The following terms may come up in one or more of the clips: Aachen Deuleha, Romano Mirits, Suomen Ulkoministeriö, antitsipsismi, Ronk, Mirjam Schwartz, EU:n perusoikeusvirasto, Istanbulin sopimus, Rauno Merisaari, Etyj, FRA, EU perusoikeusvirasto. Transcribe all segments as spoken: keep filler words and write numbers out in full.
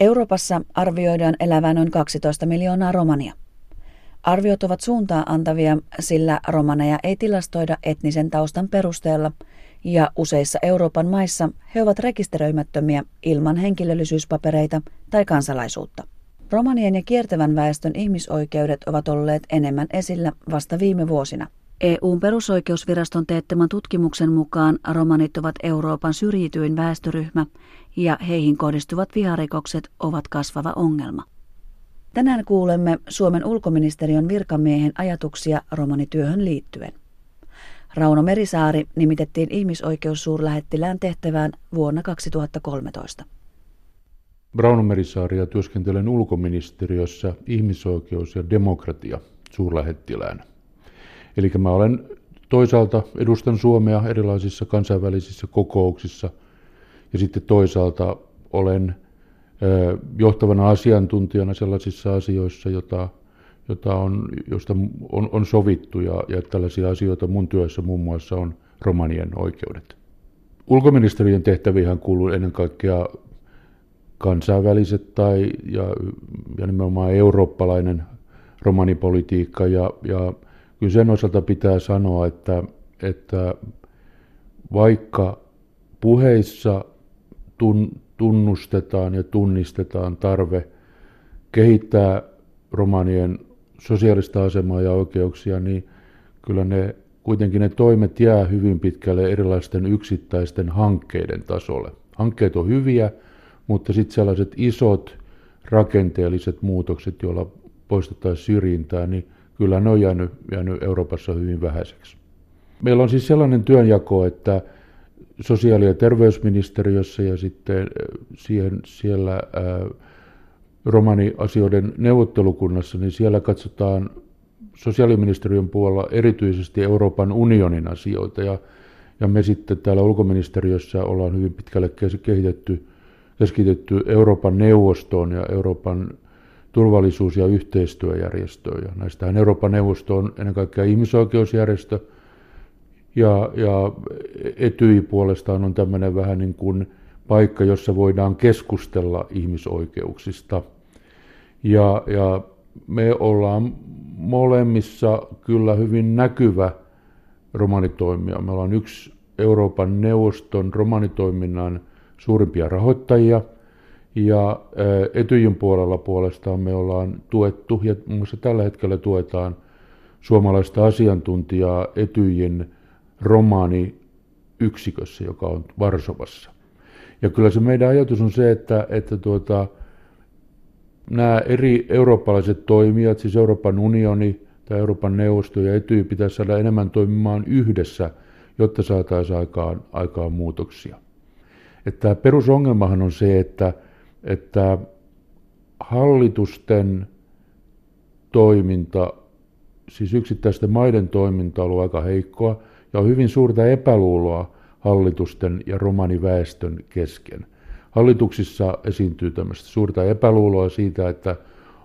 Euroopassa arvioidaan elävän noin kaksitoista miljoonaa romania. Arviot ovat suuntaa antavia, sillä romaneja ei tilastoida etnisen taustan perusteella, ja useissa Euroopan maissa he ovat rekisteröimättömiä ilman henkilöllisyyspapereita tai kansalaisuutta. Romanien ja kiertävän väestön ihmisoikeudet ovat olleet enemmän esillä vasta viime vuosina. E U:n perusoikeusviraston teettämän tutkimuksen mukaan romanit ovat Euroopan syrjityin väestöryhmä ja heihin kohdistuvat viharikokset ovat kasvava ongelma. Tänään kuulemme Suomen ulkoministeriön virkamiehen ajatuksia romanityöhön liittyen. Rauno Merisaari nimitettiin ihmisoikeussuurlähettilään tehtävään vuonna kaksituhattakolmetoista. Rauno Merisaari ja työskentelen ulkoministeriössä ihmisoikeus- ja demokratia suurlähettiläänä. Eli mä olen toisaalta edustan Suomea erilaisissa kansainvälisissä kokouksissa ja sitten toisaalta olen johtavana asiantuntijana sellaisissa asioissa, jota, jota on, josta on, on sovittu ja, ja tällaisia asioita mun työssä muun muassa on romanien oikeudet. Ulkoministeriön tehtäviinhän kuuluu ennen kaikkea kansainväliset tai, ja, ja nimenomaan eurooppalainen romanipolitiikka ja, ja kyllä sen osalta pitää sanoa, että, että vaikka puheissa tun, tunnustetaan ja tunnistetaan tarve kehittää romanien sosiaalista asemaa ja oikeuksia, niin kyllä ne, kuitenkin ne toimet jää hyvin pitkälle erilaisten yksittäisten hankkeiden tasolle. Hankkeet on hyviä, mutta sitten sellaiset isot rakenteelliset muutokset, joilla poistettaisiin syrjintää, niin kyllä ne on jäänyt, jäänyt Euroopassa hyvin vähäiseksi. Meillä on siis sellainen työnjako, että sosiaali- ja terveysministeriössä ja sitten siihen, siellä ää, romani-asioiden neuvottelukunnassa, niin siellä katsotaan sosiaaliministeriön puolella erityisesti Euroopan unionin asioita. Ja, ja me sitten täällä ulkoministeriössä ollaan hyvin pitkälle kehitetty, keskitetty Euroopan neuvostoon ja Euroopan turvallisuus- ja yhteistyöjärjestöön. Ja näistähän Euroopan neuvosto on ennen kaikkea ihmisoikeusjärjestö, ja, ja Etyj puolestaan on tämmöinen vähän niin kuin paikka, jossa voidaan keskustella ihmisoikeuksista. Ja, ja me ollaan molemmissa kyllä hyvin näkyvä romanitoimija. Me ollaan yksi Euroopan neuvoston romanitoiminnan suurimpia rahoittajia, ja Etyjin puolella puolestaan me ollaan tuettu, ja muun muassa tällä hetkellä tuetaan suomalaista asiantuntijaa Etyjin romaaniyksikössä, joka on Varsovassa. Ja kyllä se meidän ajatus on se, että, että tuota, nämä eri eurooppalaiset toimijat, siis Euroopan unioni tai Euroopan neuvosto ja Etyj pitäisi saada enemmän toimimaan yhdessä, jotta saataisiin aikaan, aikaan muutoksia. Että perusongelmahan on se, että että hallitusten toiminta, siis yksittäisten maiden toiminta on ollut aika heikkoa ja on hyvin suurta epäluuloa hallitusten ja romaniväestön kesken. Hallituksissa esiintyy tämmöistä suurta epäluuloa siitä, että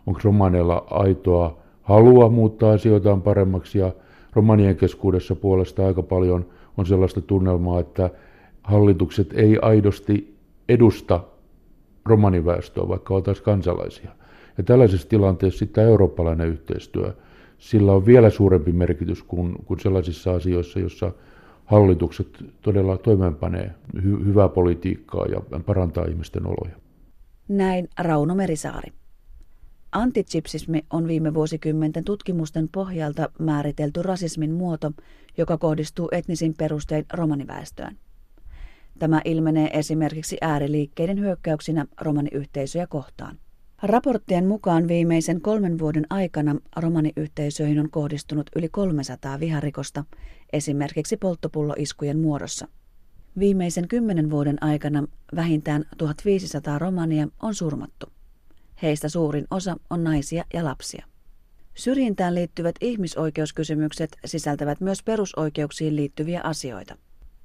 onko romaneilla aitoa halua muuttaa asioitaan paremmaksi ja romanien keskuudessa puolesta aika paljon on sellaista tunnelmaa, että hallitukset ei aidosti edusta romaniväestöä, vaikka oltaisiin kansalaisia. Ja tällaisessa tilanteessa sitten eurooppalainen yhteistyö, sillä on vielä suurempi merkitys kuin, kuin sellaisissa asioissa, joissa hallitukset todella toimeenpanee hy- hyvää politiikkaa ja parantaa ihmisten oloja. Näin Rauno Merisaari. Antitsipsismi on viime vuosikymmenten tutkimusten pohjalta määritelty rasismin muoto, joka kohdistuu etnisin perustein romaniväestöön. Tämä ilmenee esimerkiksi ääriliikkeiden hyökkäyksinä romaniyhteisöjä kohtaan. Raporttien mukaan viimeisen kolmen vuoden aikana romaniyhteisöihin on kohdistunut yli kolmesataa viharikosta, esimerkiksi polttopulloiskujen muodossa. Viimeisen kymmenen vuoden aikana vähintään tuhatviisisataa romania on surmattu. Heistä suurin osa on naisia ja lapsia. Syrjintään liittyvät ihmisoikeuskysymykset sisältävät myös perusoikeuksiin liittyviä asioita.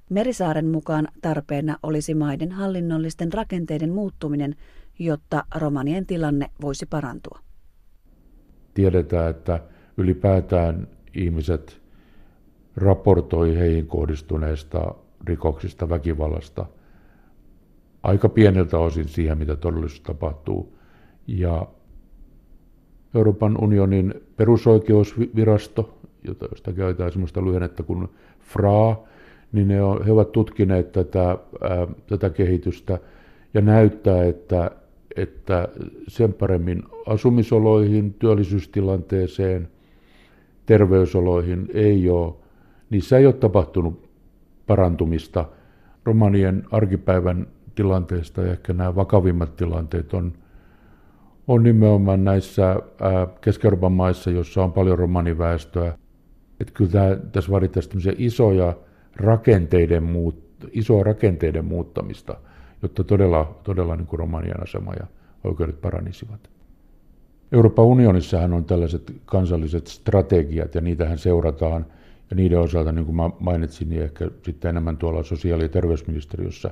Merisaaren mukaan tarpeena olisi maiden hallinnollisten rakenteiden muuttuminen, jotta romanien tilanne voisi parantua. Tiedetään, että ylipäätään ihmiset raportoi heihin kohdistuneista rikoksista, väkivallasta aika pieneltä osin siihen, mitä todellisuudessa tapahtuu. Ja Euroopan unionin perusoikeusvirasto, josta käytetään sellaista lyhennettä kuin F R A, niin ne on, he ovat tutkineet tätä, ää, tätä kehitystä ja näyttää, että, että sen paremmin asumisoloihin, työllisyystilanteeseen, terveysoloihin ei ole, niissä ei ole tapahtunut parantumista. Romanien arkipäivän tilanteesta ja ehkä nämä vakavimmat tilanteet on, on nimenomaan näissä ää, Keski-Euroopan maissa, joissa on paljon romaniväestöä. Et kyllä tää, tässä vaadittaisiin tämmöisiä isoja rakenteiden muut, isoa rakenteiden muuttamista, jotta todella, todella niin kuin romanien asema ja oikeudet paranisivat. Euroopan unionissahan on tällaiset kansalliset strategiat ja niitähän seurataan. Ja niiden osalta, niin kuin mä mainitsin, niin ehkä sitten enemmän tuolla sosiaali- ja terveysministeriössä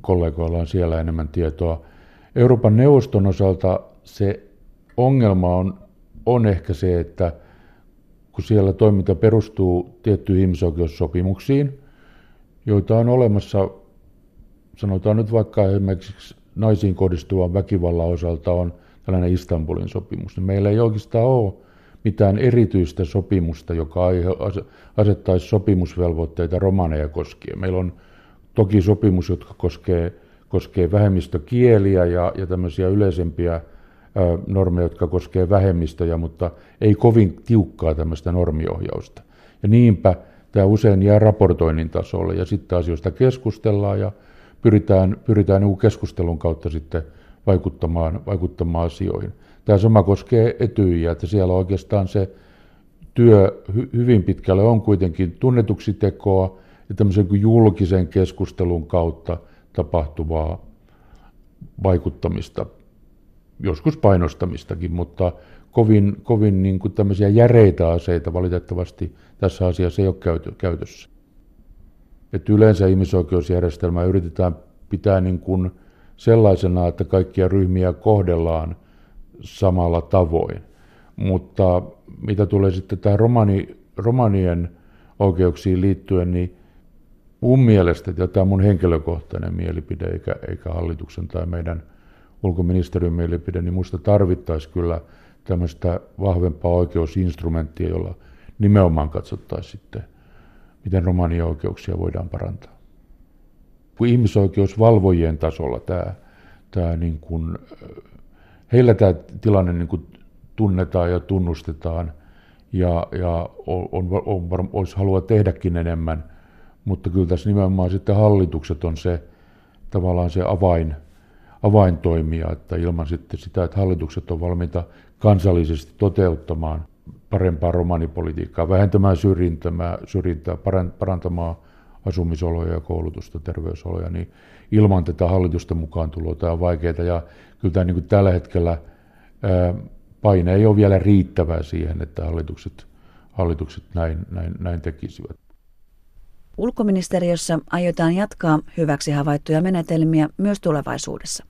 kollegoilla on siellä enemmän tietoa. Euroopan neuvoston osalta se ongelma on, on ehkä se, että kun siellä toiminta perustuu tiettyihin ihmisoikeussopimuksiin, joita on olemassa, sanotaan nyt vaikka esimerkiksi naisiin kohdistuvan väkivallan osalta on tällainen Istanbulin sopimus, niin meillä ei oikeastaan ole mitään erityistä sopimusta, joka asettaisi sopimusvelvoitteita romaneja koskien. Meillä on toki sopimus, jotka koskee, koskee vähemmistökieliä ja, ja tämmöisiä yleisempiä ö, normeja, jotka koskee vähemmistöjä, mutta ei kovin tiukkaa tämmöistä normiohjausta. Ja niinpä tämä usein jää raportoinnin tasolle ja sitten asioista keskustellaan ja pyritään, pyritään niin keskustelun kautta sitten vaikuttamaan, vaikuttamaan asioihin. Tämä sama koskee Etyjiä, että siellä oikeastaan se työ hyvin pitkälle on kuitenkin tunnetuksi tekoa ja tämmöisen kuin julkisen keskustelun kautta tapahtuvaa vaikuttamista, joskus painostamistakin, mutta kovin, kovin niin kuin tämmöisiä järeitä aseita valitettavasti tässä asiassa ei ole käytössä. Että yleensä ihmisoikeusjärjestelmää yritetään pitää niin kuin sellaisena, että kaikkia ryhmiä kohdellaan samalla tavoin. Mutta mitä tulee sitten tähän romani, romanien oikeuksiin liittyen, niin mun mielestä, ja tämä on mun henkilökohtainen mielipide, eikä, eikä hallituksen tai meidän ulkoministeriön mielipide, niin musta tarvittaisiin kyllä tämmöistä vahvempaa oikeusinstrumenttia, jolla nimenomaan katsottaisiin sitten, miten romanien oikeuksia voidaan parantaa. Kun ihmisoikeusvalvojien tasolla tämä, tämä niin kuin, heillä tämä tilanne niin kuin tunnetaan ja tunnustetaan ja, ja on, on, on, on, olisi halua tehdäkin enemmän, mutta kyllä tässä nimenomaan sitten hallitukset on se tavallaan se avain, avaintoimija, että ilman sitten sitä, että hallitukset on valmiita kansallisesti toteuttamaan parempaa romanipolitiikkaa, vähentämään syrjintää, syrjintää parantamaan asumisoloja ja koulutusta, terveysoloja, niin ilman tätä hallitusten mukaan tuloa tämä on vaikeaa. Ja kyllä tämä, niin kuin tällä hetkellä ää, paine ei ole vielä riittävää siihen, että hallitukset, hallitukset näin, näin, näin tekisivät. Ulkoministeriössä aiotaan jatkaa hyväksi havaittuja menetelmiä myös tulevaisuudessa.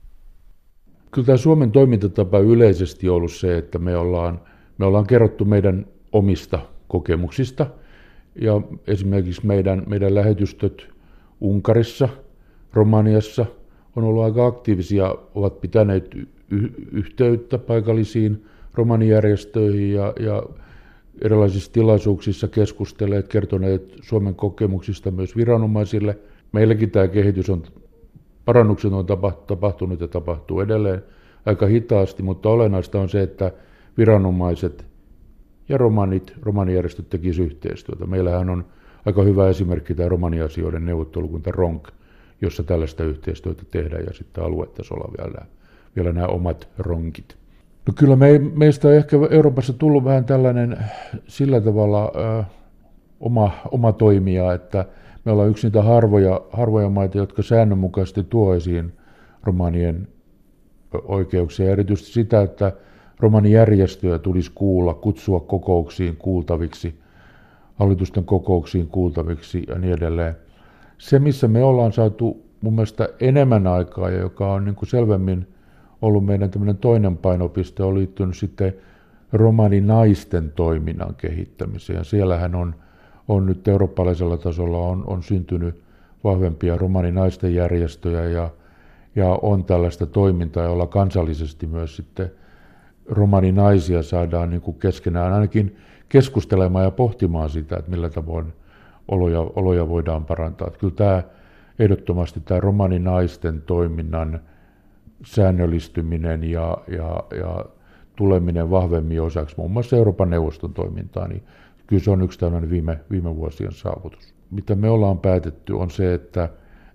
Kyllä tämä Suomen toimintatapa yleisesti on ollut se, että me ollaan, me ollaan kerrottu meidän omista kokemuksista. Ja esimerkiksi meidän, meidän lähetystöt Unkarissa, Romaniassa on ollut aika aktiivisia, ovat pitäneet y- yhteyttä paikallisiin romanijärjestöihin ja, ja erilaisissa tilaisuuksissa keskustelleet, kertoneet Suomen kokemuksista myös viranomaisille. Meilläkin tämä kehitys on, parannukset on tapahtunut ja tapahtuu edelleen aika hitaasti, mutta olennaista on se, että viranomaiset ja romanit, romanijärjestöt tekisivät yhteistyötä. Meillähän on aika hyvä esimerkki tämä romaniasioiden neuvottelukunta Ronk, jossa tällaista yhteistyötä tehdään ja sitten aluetasolla vielä, vielä nämä omat ronkit. No kyllä me, meistä on ehkä Euroopassa tullut vähän tällainen sillä tavalla ö, oma, oma toimija, että me ollaan yksi niitä harvoja, harvoja maita, jotka säännönmukaisesti tuo esiin romanien oikeuksia, erityisesti sitä, että romanijärjestöjä tulisi kuulla, kutsua kokouksiin kuultaviksi, hallitusten kokouksiin kuultaviksi ja niin edelleen. Se, missä me ollaan saatu mun mielestä enemmän aikaa ja joka on niin kuin selvemmin ollut meidän tämmöinen toinen painopiste, on liittynyt sitten romaninaisten toiminnan kehittämiseen. Ja siellähän on, on nyt eurooppalaisella tasolla on, on syntynyt vahvempia romaninaisten järjestöjä ja, ja on tällaista toimintaa, jolla kansallisesti myös sitten romaninaisia saadaan niin kuin keskenään ainakin keskustelemaan ja pohtimaan sitä, että millä tavoin oloja, oloja voidaan parantaa. Että kyllä tämä ehdottomasti tämä romaninaisten toiminnan säännöllistyminen ja, ja, ja tuleminen vahvemmin osaksi muun muassa Euroopan neuvoston toimintaa, niin kyllä se on yksi tämmöinen viime, viime vuosien saavutus. Mitä me ollaan päätetty on se, että,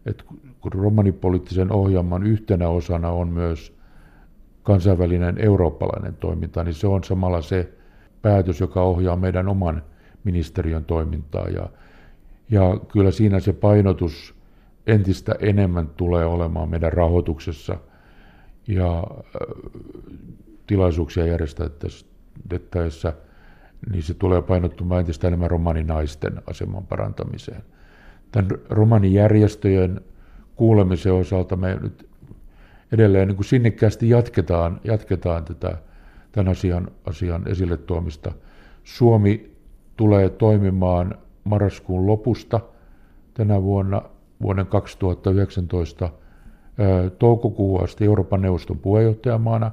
että kun romanipoliittisen ohjelman yhtenä osana on myös kansainvälinen eurooppalainen toiminta, niin se on samalla se päätös, joka ohjaa meidän oman ministeriön toimintaa. Ja, ja kyllä siinä se painotus entistä enemmän tulee olemaan meidän rahoituksessa ja tilaisuuksia järjestettäessä, niin se tulee painottumaan entistä enemmän romaninaisten aseman parantamiseen. Tämän romanijärjestöjen kuulemisen osalta me nyt edelleen niin kuin sinnikkäästi jatketaan, jatketaan tätä, tämän asian, asian esille tuomista. Suomi tulee toimimaan marraskuun lopusta tänä vuonna vuoden kaksituhattayhdeksäntoista toukokuun asti Euroopan neuvoston puheenjohtajamaana,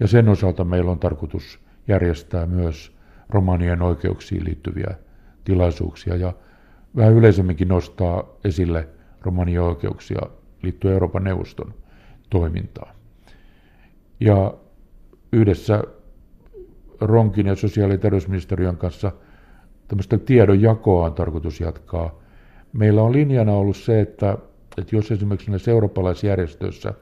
ja sen osalta meillä on tarkoitus järjestää myös romanien oikeuksiin liittyviä tilaisuuksia ja vähän yleisemminkin nostaa esille romanien oikeuksia liittyen Euroopan neuvoston toimintaan. Ja yhdessä Ronkin ja sosiaali- ja terveysministeriön kanssa tämmöistä tiedonjakoa on tarkoitus jatkaa. Meillä on linjana ollut se, että, että jos esimerkiksi näissä eurooppalaisjärjestöissä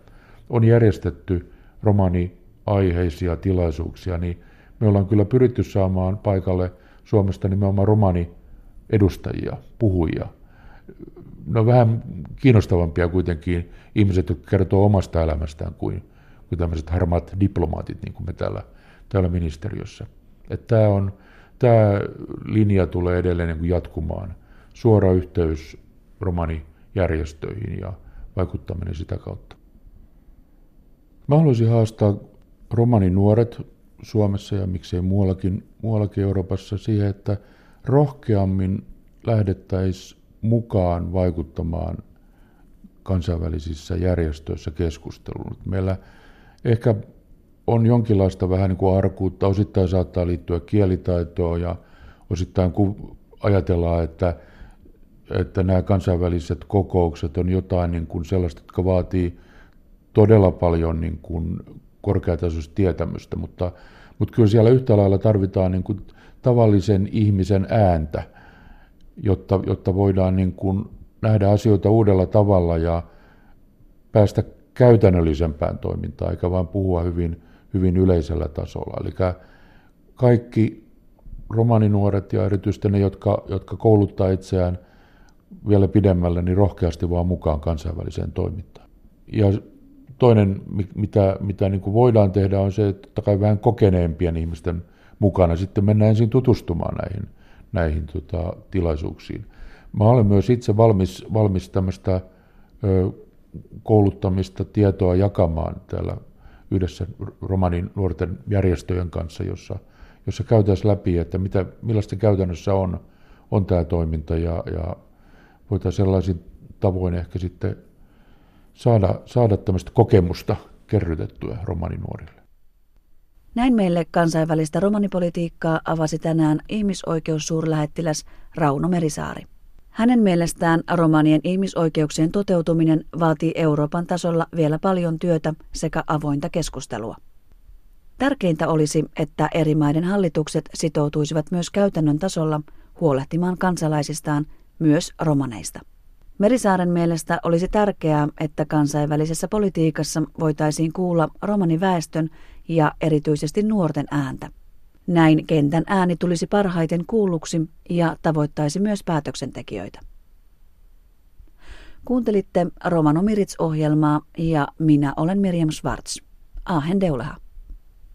on järjestetty romani-aiheisia tilaisuuksia, niin me ollaan kyllä pyritty saamaan paikalle Suomesta nimenomaan romani-edustajia, puhujia. No vähän kiinnostavampia kuitenkin ihmiset, jotka kertoo omasta elämästään kuin, kuin tämmöiset harmaat diplomaatit, niin kuin me täällä, täällä ministeriössä. Että tämä on, tämä linja tulee edelleen niin kuin jatkumaan. Suora yhteys romanijärjestöihin ja vaikuttaminen sitä kautta. Mä haluaisin haastaa romaninuoret Suomessa ja miksei muuallakin, muuallakin Euroopassa siihen, että rohkeammin lähdettäisiin mukaan vaikuttamaan kansainvälisissä järjestöissä keskusteluun. Meillä ehkä on jonkinlaista vähän niin kuin arkuutta, osittain saattaa liittyä kielitaitoon ja osittain kun ajatellaan, että, että nämä kansainväliset kokoukset on jotain niin kuin sellaista, jotka vaatii todella paljon niin kuin korkeatasoista tietämystä, mutta, mutta kyllä siellä yhtä lailla tarvitaan niin kuin tavallisen ihmisen ääntä, jotta, jotta voidaan niin kuin nähdä asioita uudella tavalla ja päästä käytännöllisempään toimintaan, eikä vain puhua hyvin, hyvin yleisellä tasolla. Eli kaikki romaninuoret ja erityisesti ne, jotka, jotka kouluttaa itseään vielä pidemmälle, niin rohkeasti vaan mukaan kansainväliseen toimintaan. Ja toinen, mitä, mitä niin kuin voidaan tehdä, on se, että totta kai vähän kokeneempien ihmisten mukana sitten mennään ensin tutustumaan näihin, näihin tota, tilaisuuksiin. Mä olen myös itse valmis, valmis tämmöistä ö, kouluttamista, tietoa jakamaan täällä yhdessä romanin nuorten järjestöjen kanssa, jossa, jossa käytäisiin läpi, että mitä, millaista käytännössä on, on tämä toiminta ja, ja voitaisiin sellaisin tavoin ehkä sitten saada, saada tämmöistä kokemusta kerrytettyä romaninuorille. Näin meille kansainvälistä romanipolitiikkaa avasi tänään ihmisoikeussuurlähettiläs Rauno Merisaari. Hänen mielestään romanien ihmisoikeuksien toteutuminen vaatii Euroopan tasolla vielä paljon työtä sekä avointa keskustelua. Tärkeintä olisi, että eri maiden hallitukset sitoutuisivat myös käytännön tasolla huolehtimaan kansalaisistaan, myös romaneista. Merisaaren mielestä olisi tärkeää, että kansainvälisessä politiikassa voitaisiin kuulla romaniväestön ja erityisesti nuorten ääntä. Näin kentän ääni tulisi parhaiten kuulluksi ja tavoittaisi myös päätöksentekijöitä. Kuuntelitte Romano Mirits-ohjelmaa ja minä olen Mirjam Schwartz. Aachen Deuleha.